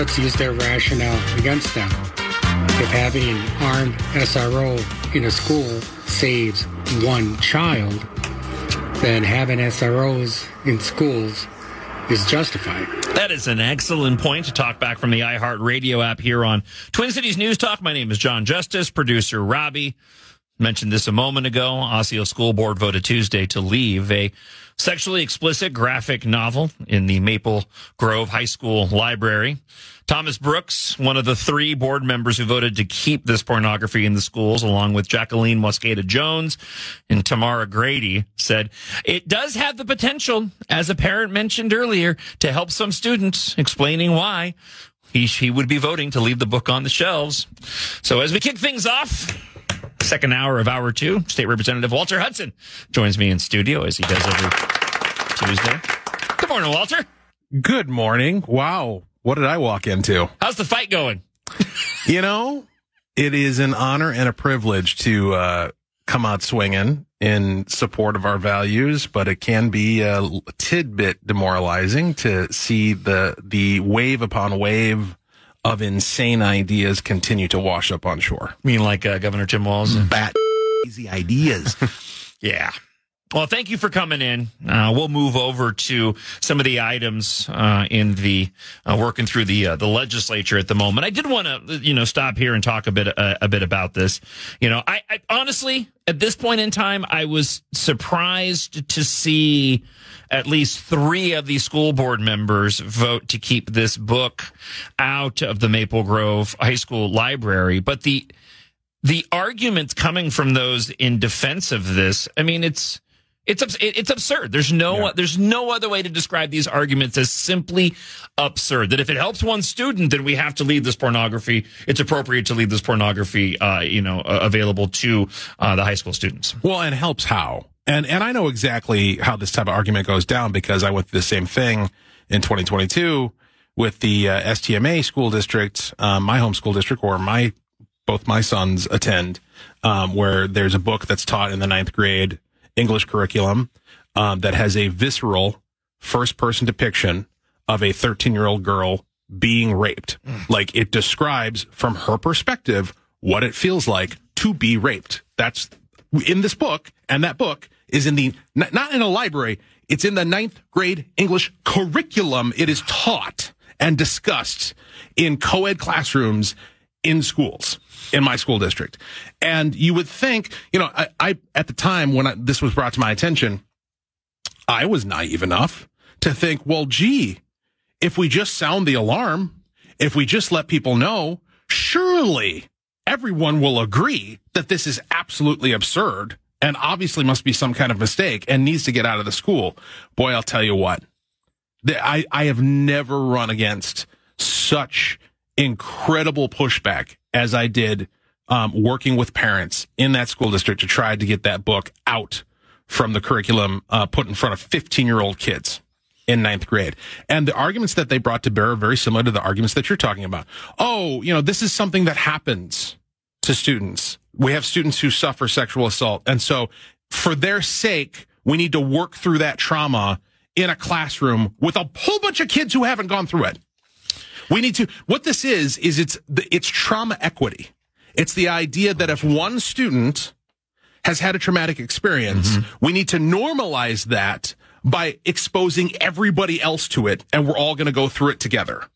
let's use their rationale against them. If having an armed SRO in a school saves one child, then having SROs in schools is justified. That is an excellent point to talk back from the iHeartRadio app here on Twin Cities News Talk. My name is Jon Justice, producer Robbie. Mentioned this a moment ago. Osseo School Board voted Tuesday to leave a sexually explicit graphic novel in the Maple Grove High School library. Thomas Brooks, one of the three board members who voted to keep this pornography in the schools, along with Jacqueline Muscata-Jones and Tamara Grady, said it does have the potential, as a parent mentioned earlier, to help some students, explaining why he would be voting to leave the book on the shelves. So as we kick things off, second hour of hour two, State Representative Walter Hudson joins me in studio as he does every Tuesday. Good morning, Walter. Good morning. Wow. What did I walk into? How's the fight going? You know, it is an honor and a privilege to come out swinging in support of our values, but it can be a tidbit demoralizing to see the wave upon wave of insane ideas continue to wash up on shore. You mean like Governor Tim Walz? Bat easy ideas. Yeah. Well, thank you for coming in. We'll move over to some of the items in the working through the legislature at the moment. I did want to, stop here and talk a bit about this. I honestly, at this point in time, I was surprised to see at least three of the school board members vote to keep this book out of the Maple Grove High School library, but the arguments coming from those in defense of this, I mean, it's absurd. There's no other way to describe these arguments as simply absurd. That if it helps one student, then we have to leave this pornography. It's appropriate to leave this pornography, available to the high school students. Well, and helps how? And I know exactly how this type of argument goes down because I went through the same thing in 2022 with the STMA school district, my home school district, or both my sons attend, where there's a book that's taught in the 9th grade. English curriculum that has a visceral first-person depiction of a 13-year-old girl being raped. Like, it describes, from her perspective, what it feels like to be raped. That's in this book, and that book is in the, not in a library, it's in the 9th grade English curriculum. It is taught and discussed in co-ed classrooms in schools. In my school district. And you would think, I at the time when this was brought to my attention, I was naive enough to think, well, gee, if we just sound the alarm, if we just let people know, surely everyone will agree that this is absolutely absurd and obviously must be some kind of mistake and needs to get out of the school. Boy, I'll tell you what, I have never run against such incredible pushback as I did working with parents in that school district to try to get that book out from the curriculum, put in front of 15-year-old kids in 9th grade. And the arguments that they brought to bear are very similar to the arguments that you're talking about. Oh, this is something that happens to students. We have students who suffer sexual assault. And so for their sake, we need to work through that trauma in a classroom with a whole bunch of kids who haven't gone through it. We need to, what this is it's trauma equity. It's the idea that if one student has had a traumatic experience, we need to normalize that by exposing everybody else to it, and we're all going to go through it together.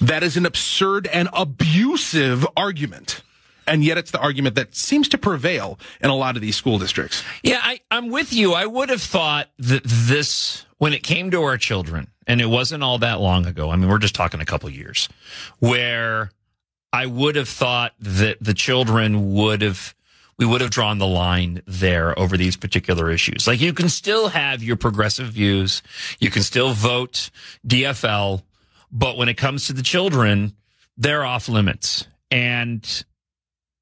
That is an absurd and abusive argument. And yet it's the argument that seems to prevail in a lot of these school districts. Yeah, I'm with you. I would have thought that this, when it came to our children, and it wasn't all that long ago, I mean, we're just talking a couple years, where I would have thought that the children we would have drawn the line there over these particular issues. Like, you can still have your progressive views. You can still vote DFL. But when it comes to the children, they're off limits. And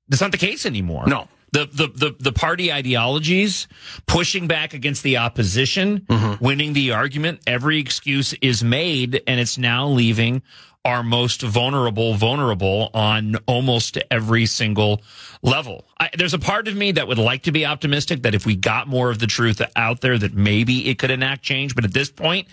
that's not the case anymore. No. The party ideologies, pushing back against the opposition, winning the argument, every excuse is made, and it's now leaving our most vulnerable on almost every single level. There's a part of me that would like to be optimistic that if we got more of the truth out there, that maybe it could enact change. But at this point,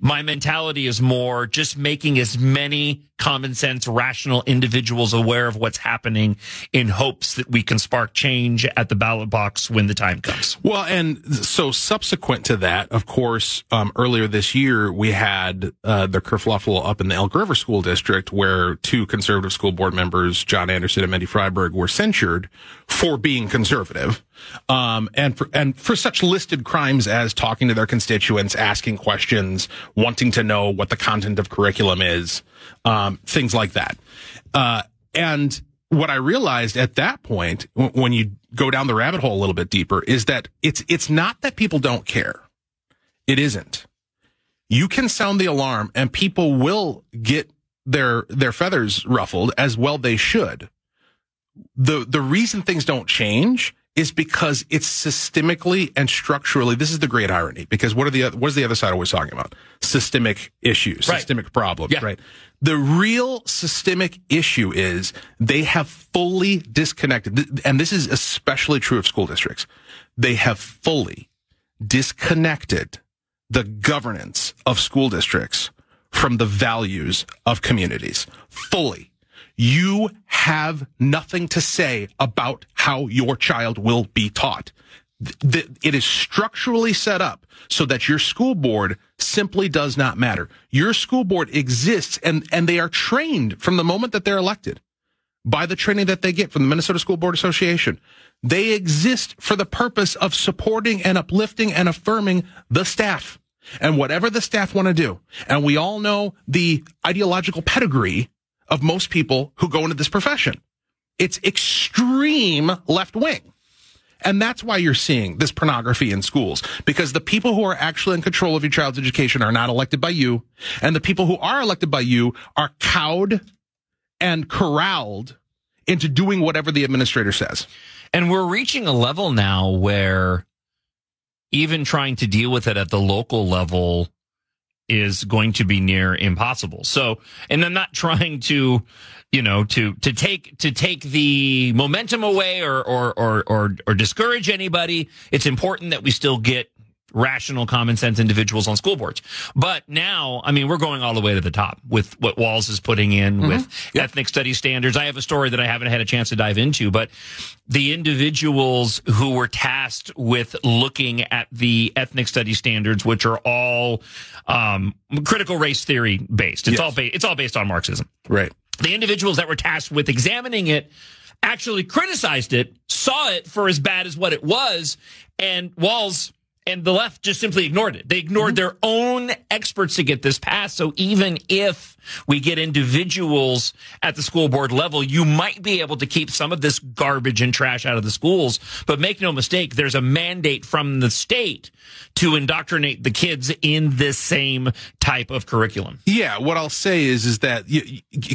My mentality is more just making as many common sense, rational individuals aware of what's happening in hopes that we can spark change at the ballot box when the time comes. Well, and so subsequent to that, of course, earlier this year, we had the kerfuffle up in the Elk River School District where two conservative school board members, John Anderson and Mendy Fryberg, were censured for being conservative. And for such listed crimes as talking to their constituents, asking questions, wanting to know what the content of curriculum is, things like that. And what I realized at that point, when you go down the rabbit hole a little bit deeper, is that it's not that people don't care. It isn't. You can sound the alarm and people will get their feathers ruffled, as well they should. The reason things don't change is because it's systemically and structurally. This is the great irony, because what is the other side always talking about? Systemic issues, right. Systemic problems, yeah. Right? The real systemic issue is they have fully disconnected, and this is especially true of school districts. They have fully disconnected the governance of school districts from the values of communities. Fully. You have nothing to say about how your child will be taught. It is structurally set up so that your school board simply does not matter. Your school board exists, and they are trained from the moment that they're elected by the training that they get from the Minnesota School Board Association. They exist for the purpose of supporting and uplifting and affirming the staff and whatever the staff want to do. And we all know the ideological pedigree of most people who go into this profession. It's extreme left wing. And that's why you're seeing this pornography in schools, because the people who are actually in control of your child's education are not elected by you. And the people who are elected by you are cowed and corralled into doing whatever the administrator says. And we're reaching a level now where even trying to deal with it at the local level is going to be near impossible. So, and I'm not trying to, to take the momentum away or discourage anybody. It's important that we still get rational, common sense individuals on school boards. But now, I mean, we're going all the way to the top with what Walz is putting in with ethnic study standards. I have a story that I haven't had a chance to dive into, but the individuals who were tasked with looking at the ethnic study standards, which are all critical race theory based. It's all based on Marxism. Right. The individuals that were tasked with examining it actually criticized it, saw it for as bad as what it was, and Walz and the left just simply ignored it. They ignored their own experts to get this passed. So even if we get individuals at the school board level, you might be able to keep some of this garbage and trash out of the schools. But make no mistake, there's a mandate from the state to indoctrinate the kids in this same type of curriculum. Yeah, what I'll say is that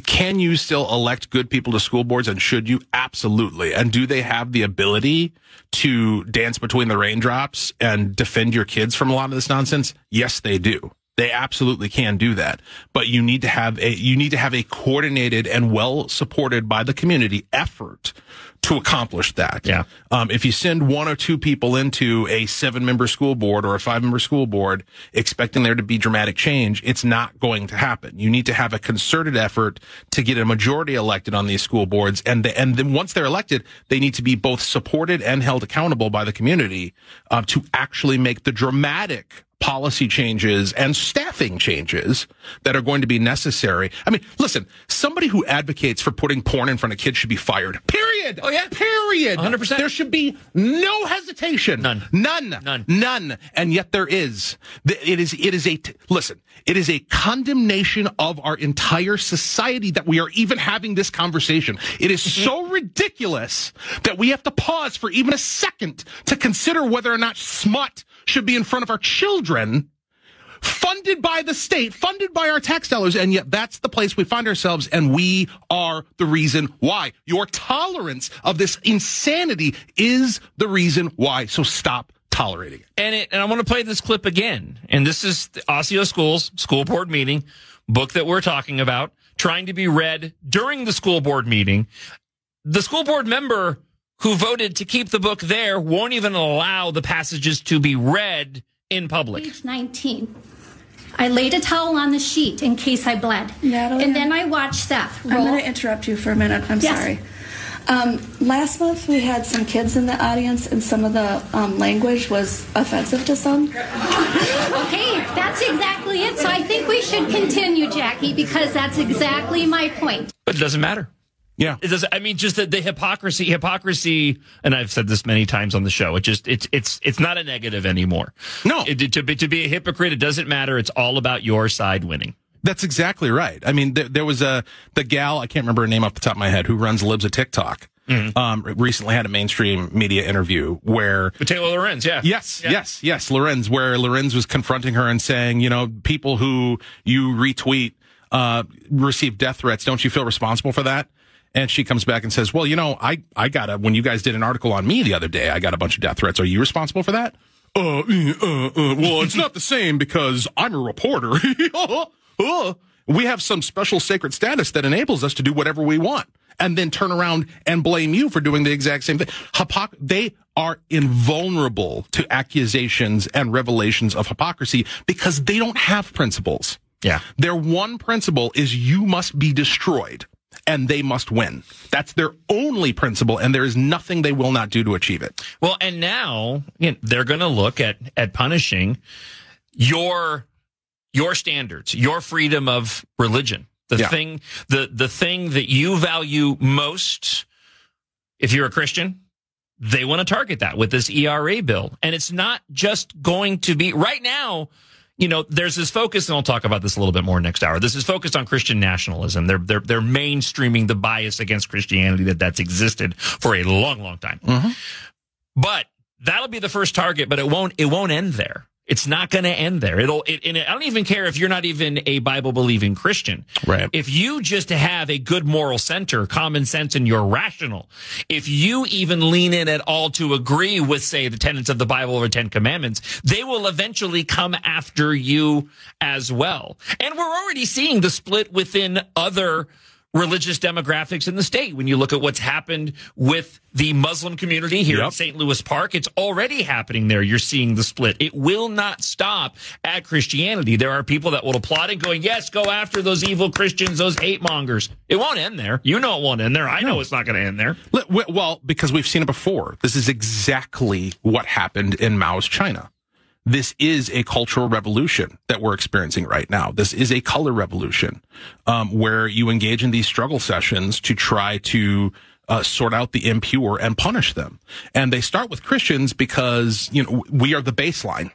can you still elect good people to school boards, and should you? Absolutely. And do they have the ability to dance between the raindrops and defend your kids from a lot of this nonsense? Yes, they do. They absolutely can do that. But you need to have a coordinated and well supported by the community effort to accomplish that. Yeah. If you send one or two people into a 7-member school board or a 5-member school board expecting there to be dramatic change, it's not going to happen. You need to have a concerted effort to get a majority elected on these school boards. And then once they're elected, they need to be both supported and held accountable by the community to actually make the dramatic policy changes and staffing changes that are going to be necessary. I mean, listen, somebody who advocates for putting porn in front of kids should be fired. Period. Oh, yeah. Period. 100%. There should be no hesitation. None. And yet there is. It is a condemnation of our entire society that we are even having this conversation. It is so ridiculous that we have to pause for even a second to consider whether or not smut should be in front of our children, funded by the state, funded by our tax dollars, and yet that's the place we find ourselves, and we are the reason why. Your tolerance of this insanity is the reason why, so stop tolerating it. And I want to play this clip again, and this is the Osseo Schools School Board meeting, book that we're talking about, trying to be read during the school board meeting. The school board member who voted to keep the book there won't even allow the passages to be read in public. Page 19. I laid a towel on the sheet in case I bled. Natalie, and then I watched Seth roll. I'm going to interrupt you for a minute. I'm sorry. Last month we had some kids in the audience, and some of the language was offensive to some. Okay, that's exactly it. So I think we should continue, Jackie, because that's exactly my point. But it doesn't matter. Yeah, it doesn't. I mean, just the hypocrisy, and I've said this many times on the show. It just it's not a negative anymore. No, to be a hypocrite, it doesn't matter. It's all about your side winning. That's exactly right. I mean, there was the gal, I can't remember her name off the top of my head, who runs Libs of TikTok. Mm-hmm. Recently had a mainstream media interview where Taylor Lorenz, yeah. Yes, Lorenz, where Lorenz was confronting her and saying, you know, people who you retweet receive death threats. Don't you feel responsible for that? And she comes back and says, well, you know, I got a, when you guys did an article on me the other day, I got a bunch of death threats. Are you responsible for that? Well, it's not the same because I'm a reporter. We have some special sacred status that enables us to do whatever we want and then turn around and blame you for doing the exact same thing. They are invulnerable to accusations and revelations of hypocrisy because they don't have principles. Yeah. Their one principle is you must be destroyed and they must win. That's their only principle, and there is nothing they will not do to achieve it. Well, and now they're going to look at punishing your standards, your freedom of religion, the thing that you value most. If you're a Christian, they want to target that with this ERA bill. And it's not just going to be right now. You know, there's this focus, and I'll talk about this a little bit more next hour. This is focused on Christian nationalism. They're mainstreaming the bias against Christianity that's existed for a long, long time. Mm-hmm. But that'll be the first target, but it won't end there. It's not going to end there. And I don't even care if you're not even a Bible-believing Christian. Right. If you just have a good moral center, common sense, and you're rational, if you even lean in at all to agree with, say, the tenets of the Bible or Ten Commandments, they will eventually come after you as well. And we're already seeing the split within other religious demographics in the state. When you look at what's happened with the Muslim community here in St. Louis Park, it's already happening there. You're seeing the split. It will not stop at Christianity. There are people that will applaud it going, yes, go after those evil Christians, those hate mongers. It won't end there. You know it won't end there. I know it's not going to end there. Well, because we've seen it before. This is exactly what happened in Mao's China. This is a cultural revolution that we're experiencing right now. This is a color revolution, where you engage in these struggle sessions to try to sort out the impure and punish them. And they start with Christians because, you know, we are the baseline.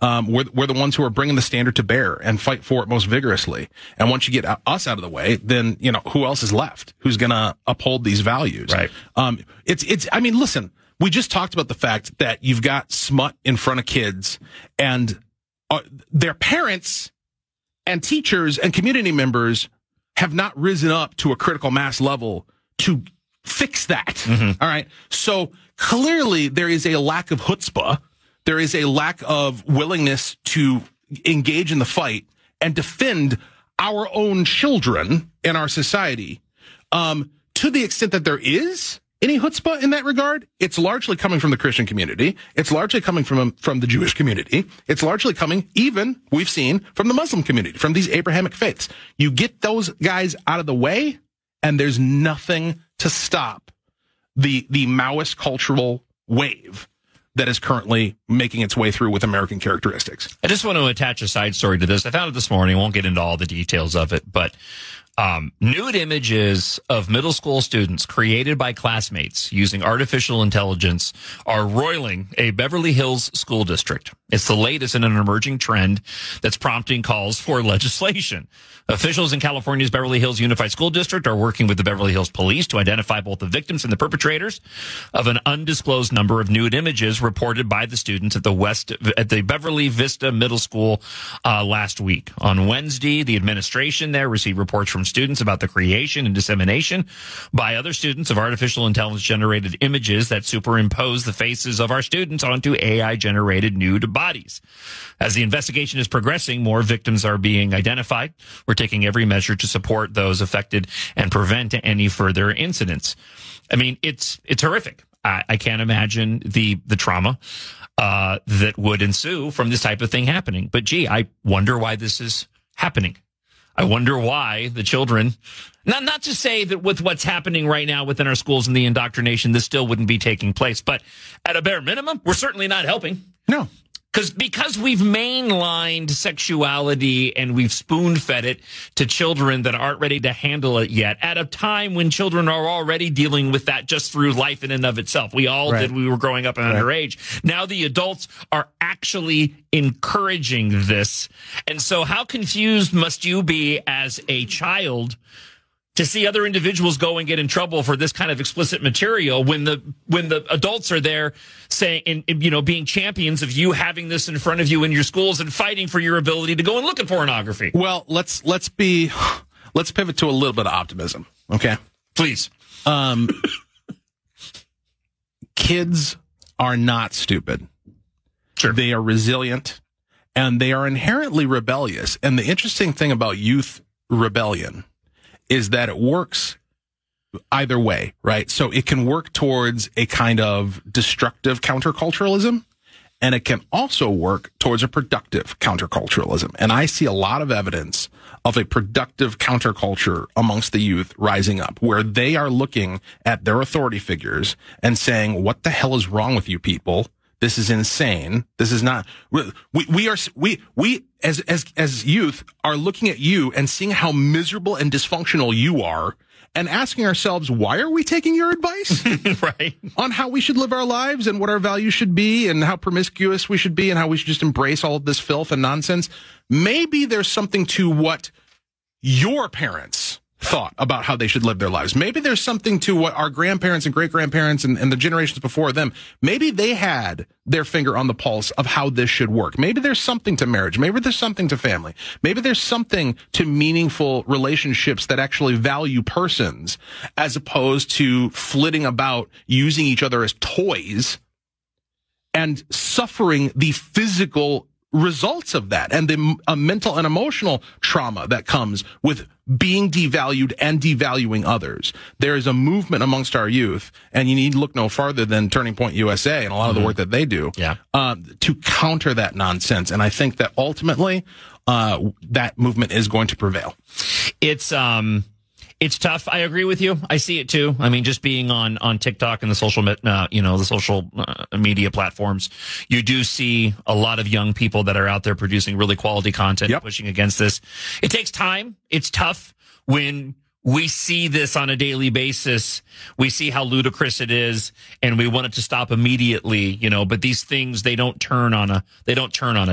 We're the ones who are bringing the standard to bear and fight for it most vigorously. And once you get us out of the way, then, you know, who else is left? Who's going to uphold these values? Right. I mean, listen. We just talked about the fact that you've got smut in front of kids, and their parents and teachers and community members have not risen up to a critical mass level to fix that. Mm-hmm. All right. So clearly there is a lack of chutzpah. There is a lack of willingness to engage in the fight and defend our own children in our society. To the extent that there is any chutzpah in that regard, it's largely coming from the Christian community. It's largely coming from the Jewish community. It's largely coming, even, we've seen, from the Muslim community, from these Abrahamic faiths. You get those guys out of the way, and there's nothing to stop the Maoist cultural wave that is currently making its way through with American characteristics. I just want to attach a side story to this. I found it this morning. I won't get into all the details of it, but nude images of middle school students created by classmates using artificial intelligence are roiling a Beverly Hills school district. It's the latest in an emerging trend that's prompting calls for legislation. Officials in California's Beverly Hills Unified School District are working with the Beverly Hills Police to identify both the victims and the perpetrators of an undisclosed number of nude images reported by the students at the Beverly Vista Middle School last week. On Wednesday, the administration there received reports from students about the creation and dissemination by other students of artificial intelligence-generated images that superimpose the faces of our students onto AI-generated nude bodies. As the investigation is progressing, more victims are being identified. We're taking every measure to support those affected and prevent any further incidents. I mean, it's horrific. I can't imagine the trauma that would ensue from this type of thing happening. But gee, I wonder why this is happening. I wonder why the children, not to say that with what's happening right now within our schools and the indoctrination, this still wouldn't be taking place. But at a bare minimum, we're certainly not helping. No. Because we've mainlined sexuality and we've spoon-fed it to children that aren't ready to handle it yet at a time when children are already dealing with that just through life in and of itself. We all did. We were growing up underage. Now the adults are actually encouraging this. And so how confused must you be as a child to see other individuals go and get in trouble for this kind of explicit material when the adults are there saying, and, you know, being champions of you having this in front of you in your schools and fighting for your ability to go and look at pornography? Well, let's pivot to a little bit of optimism. Okay. Please. Kids are not stupid. Sure. They are resilient and they are inherently rebellious. And the interesting thing about youth rebellion is that it works either way, right? So it can work towards a kind of destructive counterculturalism, and it can also work towards a productive counterculturalism. And I see a lot of evidence of a productive counterculture amongst the youth rising up, where they are looking at their authority figures and saying, what the hell is wrong with you people? This is insane. This is not, we as youth are looking at you and seeing how miserable and dysfunctional you are and asking ourselves, why are we taking your advice? Right. On how we should live our lives and what our values should be and how promiscuous we should be and how we should just embrace all of this filth and nonsense. Maybe there's something to what your parents thought about how they should live their lives. Maybe there's something to what our grandparents and great-grandparents and the generations before them, maybe they had their finger on the pulse of how this should work. Maybe there's something to marriage. Maybe there's something to family. Maybe there's something to meaningful relationships that actually value persons as opposed to flitting about using each other as toys and suffering the physical results of that and the mental and emotional trauma that comes with being devalued and devaluing others. There is a movement amongst our youth, and you need look no farther than Turning Point USA and a lot of the work that they do to counter that nonsense. And I think that ultimately that movement is going to prevail. It's tough. I agree with you. I see it too. I mean, just being on TikTok and the social media platforms, you do see a lot of young people that are out there producing really quality content, pushing against this. It takes time. It's tough when we see this on a daily basis. We see how ludicrous it is and we want it to stop immediately, you know, but these things, they don't turn on a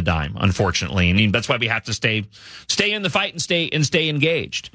dime, unfortunately. I mean, that's why we have to stay in the fight and stay engaged.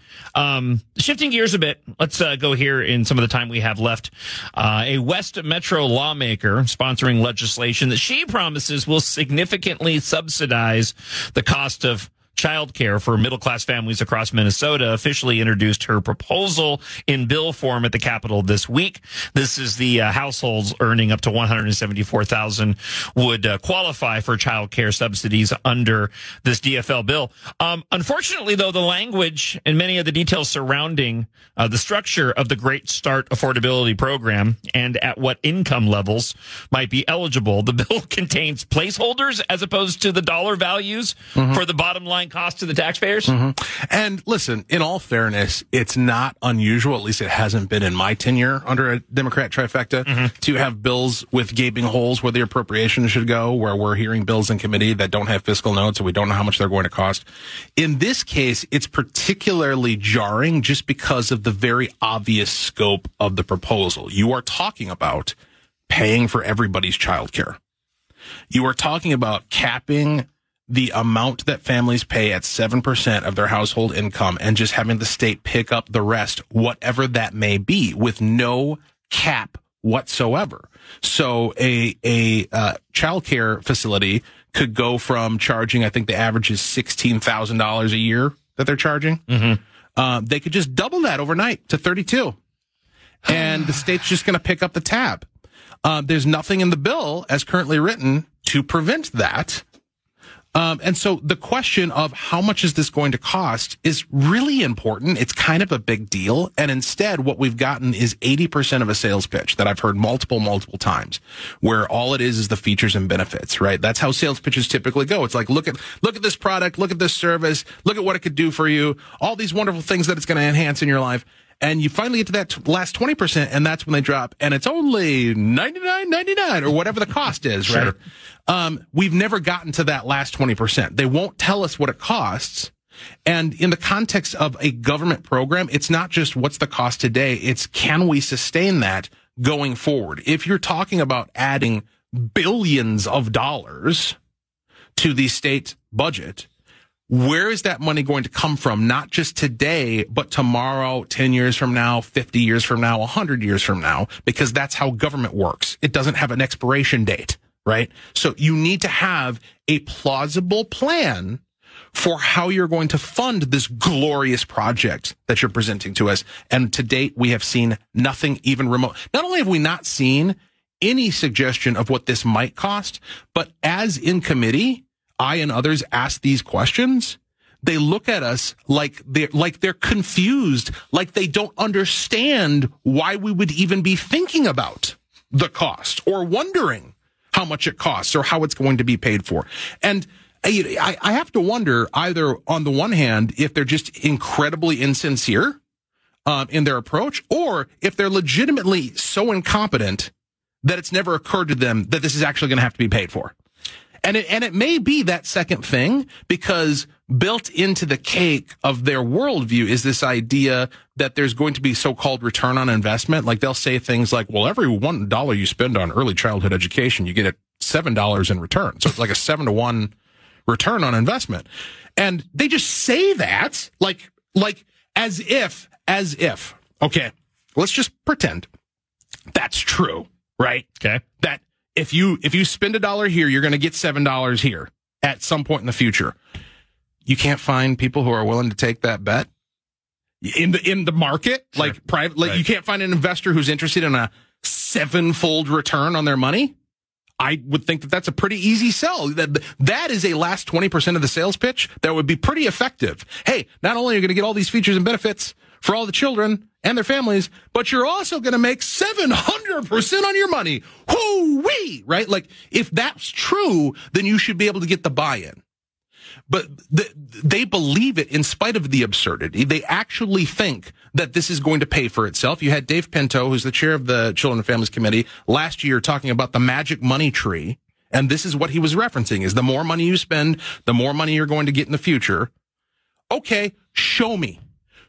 Shifting gears a bit, let's go here in some of the time we have left. A West Metro lawmaker sponsoring legislation that she promises will significantly subsidize the cost of childcare for middle-class families across Minnesota officially introduced her proposal in bill form at the Capitol this week. This is the households earning up to $174,000 would qualify for childcare subsidies under this DFL bill. Unfortunately, though, the language and many of the details surrounding the structure of the Great Start Affordability Program and at what income levels might be eligible, the bill contains placeholders as opposed to the dollar values for the bottom line cost to the taxpayers. And listen, in all fairness, it's not unusual, at least it hasn't been in my tenure under a Democrat trifecta, to have bills with gaping holes where the appropriations should go, where we're hearing bills in committee that don't have fiscal notes, so we don't know how much they're going to cost. In this case, it's particularly jarring just because of the very obvious scope of the proposal. You are talking about paying for everybody's childcare. You are talking about capping the amount that families pay at 7% of their household income and just having the state pick up the rest, whatever that may be, with no cap whatsoever. So a childcare facility could go from charging, I think the average is $16,000 a year that they're charging. They could just double that overnight to $32,000, and the state's just going to pick up the tab. There's nothing in the bill as currently written to prevent that. And so the question of how much is this going to cost is really important. It's kind of a big deal. And instead, what we've gotten is 80% of a sales pitch that I've heard multiple times, where all it is the features and benefits, right? That's how sales pitches typically go. It's like, look at this product, look at this service, look at what it could do for you, all these wonderful things that it's going to enhance in your life. And you finally get to that last 20%, and that's when they drop, and it's only $99.99 or whatever the cost is, right? Sure. We've never gotten to that last 20%. They won't tell us what it costs. And in the context of a government program, it's not just what's the cost today, it's can we sustain that going forward? If you're talking about adding billions of dollars to the state budget, where is that money going to come from? Not just today, but tomorrow, 10 years from now, 50 years from now, 100 years from now, because that's how government works. It doesn't have an expiration date, right? So you need to have a plausible plan for how you're going to fund this glorious project that you're presenting to us. And to date, we have seen nothing even remote. Not only have we not seen any suggestion of what this might cost, but as in committee, I and others ask these questions, they look at us like they're confused, like they don't understand why we would even be thinking about the cost or wondering how much it costs or how it's going to be paid for. And I have to wonder either, on the one hand, if they're just incredibly insincere in their approach, or if they're legitimately so incompetent that it's never occurred to them that this is actually going to have to be paid for. And it may be that second thing, because built into the cake of their worldview is this idea that there's going to be so-called return on investment. Like, they'll say things like, well, every $1 you spend on early childhood education, you get it $7 in return. So it's like a 7-to-1 return on investment. And they just say that like as if, okay, let's just pretend that's true, right? Okay. That if you spend $1 here, you're going to get $7 here at some point in the future. You can't find people who are willing to take that bet in the market, sure. Like private. Like, right. You can't find an investor who's interested in a 7-fold return on their money. I would think that that's a pretty easy sell. That is a last 20% of the sales pitch that would be pretty effective. Hey, not only are you going to get all these features and benefits for all the children and their families, but you're also going to make 700% on your money. Hoo-wee, right? Like, if that's true, then you should be able to get the buy-in. But they believe it in spite of the absurdity. They actually think that this is going to pay for itself. You had Dave Pinto, who's the chair of the Children and Families Committee, last year talking about the magic money tree. And this is what he was referencing, is the more money you spend, the more money you're going to get in the future. Okay, show me.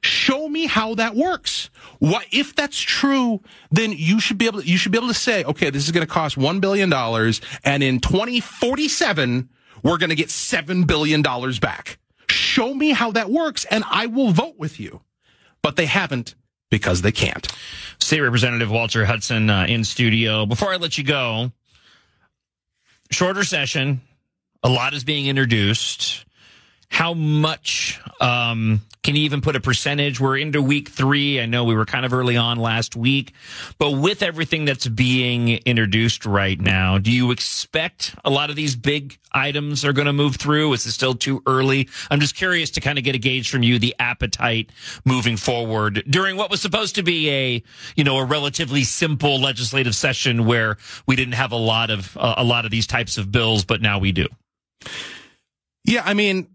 Show me how that works. What if that's true? Then you should be able to say, okay, this is going to cost $1 billion, and in 2047 we're going to get $7 billion back. Show me how that works, and I will vote with you. But they haven't, because they can't. State Representative Walter Hudson in studio. Before I let you go, shorter session. A lot is being introduced. How much, can you even put a percentage? We're into week 3. I know we were kind of early on last week, but with everything that's being introduced right now, do you expect a lot of these big items are going to move through? Is it still too early? I'm just curious to kind of get a gauge from you, the appetite moving forward during what was supposed to be a relatively simple legislative session where we didn't have a lot of these types of bills, but now we do. Yeah, I mean,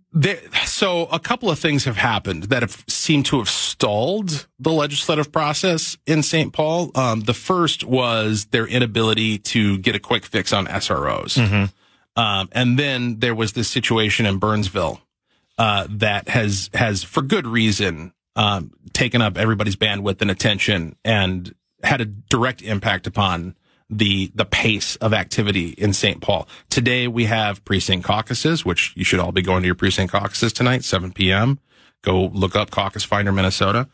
so a couple of things have happened that have seemed to have stalled the legislative process in St. Paul. The first was their inability to get a quick fix on SROs. Mm-hmm. And then there was this situation in Burnsville that has, for good reason, taken up everybody's bandwidth and attention and had a direct impact upon the pace of activity in St. Paul. Today we have precinct caucuses, which you should all be going to your precinct caucuses tonight, 7 p.m. Go look up Caucus Finder Minnesota.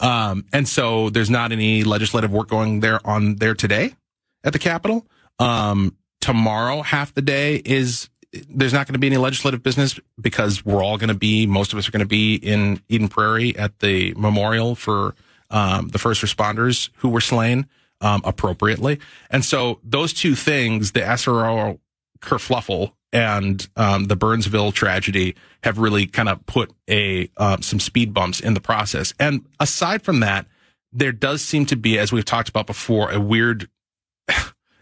And so there's not any legislative work going on there today at the Capitol. Tomorrow, half the day there's not going to be any legislative business, because we're all going to be, most of us are going to be in Eden Prairie at the memorial for the first responders who were slain. Appropriately. And so those two things, the SRO kerfluffle and the Burnsville tragedy have really kind of put some speed bumps in the process. And aside from that, there does seem to be, as we've talked about before, a weird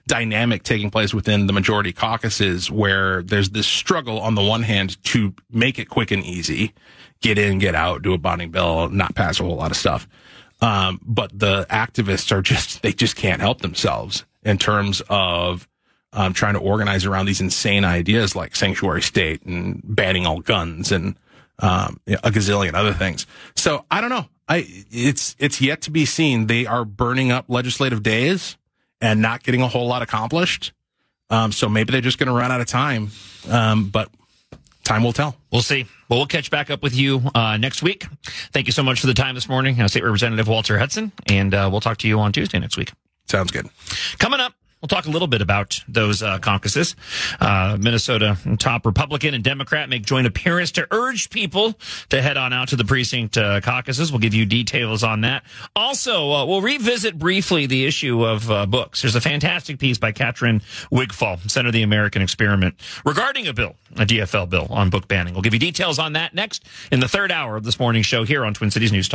dynamic taking place within the majority caucuses where there's this struggle on the one hand to make it quick and easy, get in, get out, do a bonding bill, not pass a whole lot of stuff. But the activists are they just can't help themselves in terms of trying to organize around these insane ideas like sanctuary state and banning all guns and a gazillion other things. So I don't know. It's yet to be seen. They are burning up legislative days and not getting a whole lot accomplished. So maybe they're just going to run out of time. But time will tell. We'll see. Well, we'll catch back up with you next week. Thank you so much for the time this morning, State Representative Walter Hudson. And we'll talk to you on Tuesday next week. Sounds good. Coming up, we'll talk a little bit about those caucuses. Minnesota top Republican and Democrat make joint appearance to urge people to head on out to the precinct caucuses. We'll give you details on that. Also, we'll revisit briefly the issue of books. There's a fantastic piece by Katherine Wigfall, Center of the American Experiment, regarding a DFL bill on book banning. We'll give you details on that next in the third hour of this morning's show here on Twin Cities News Talk.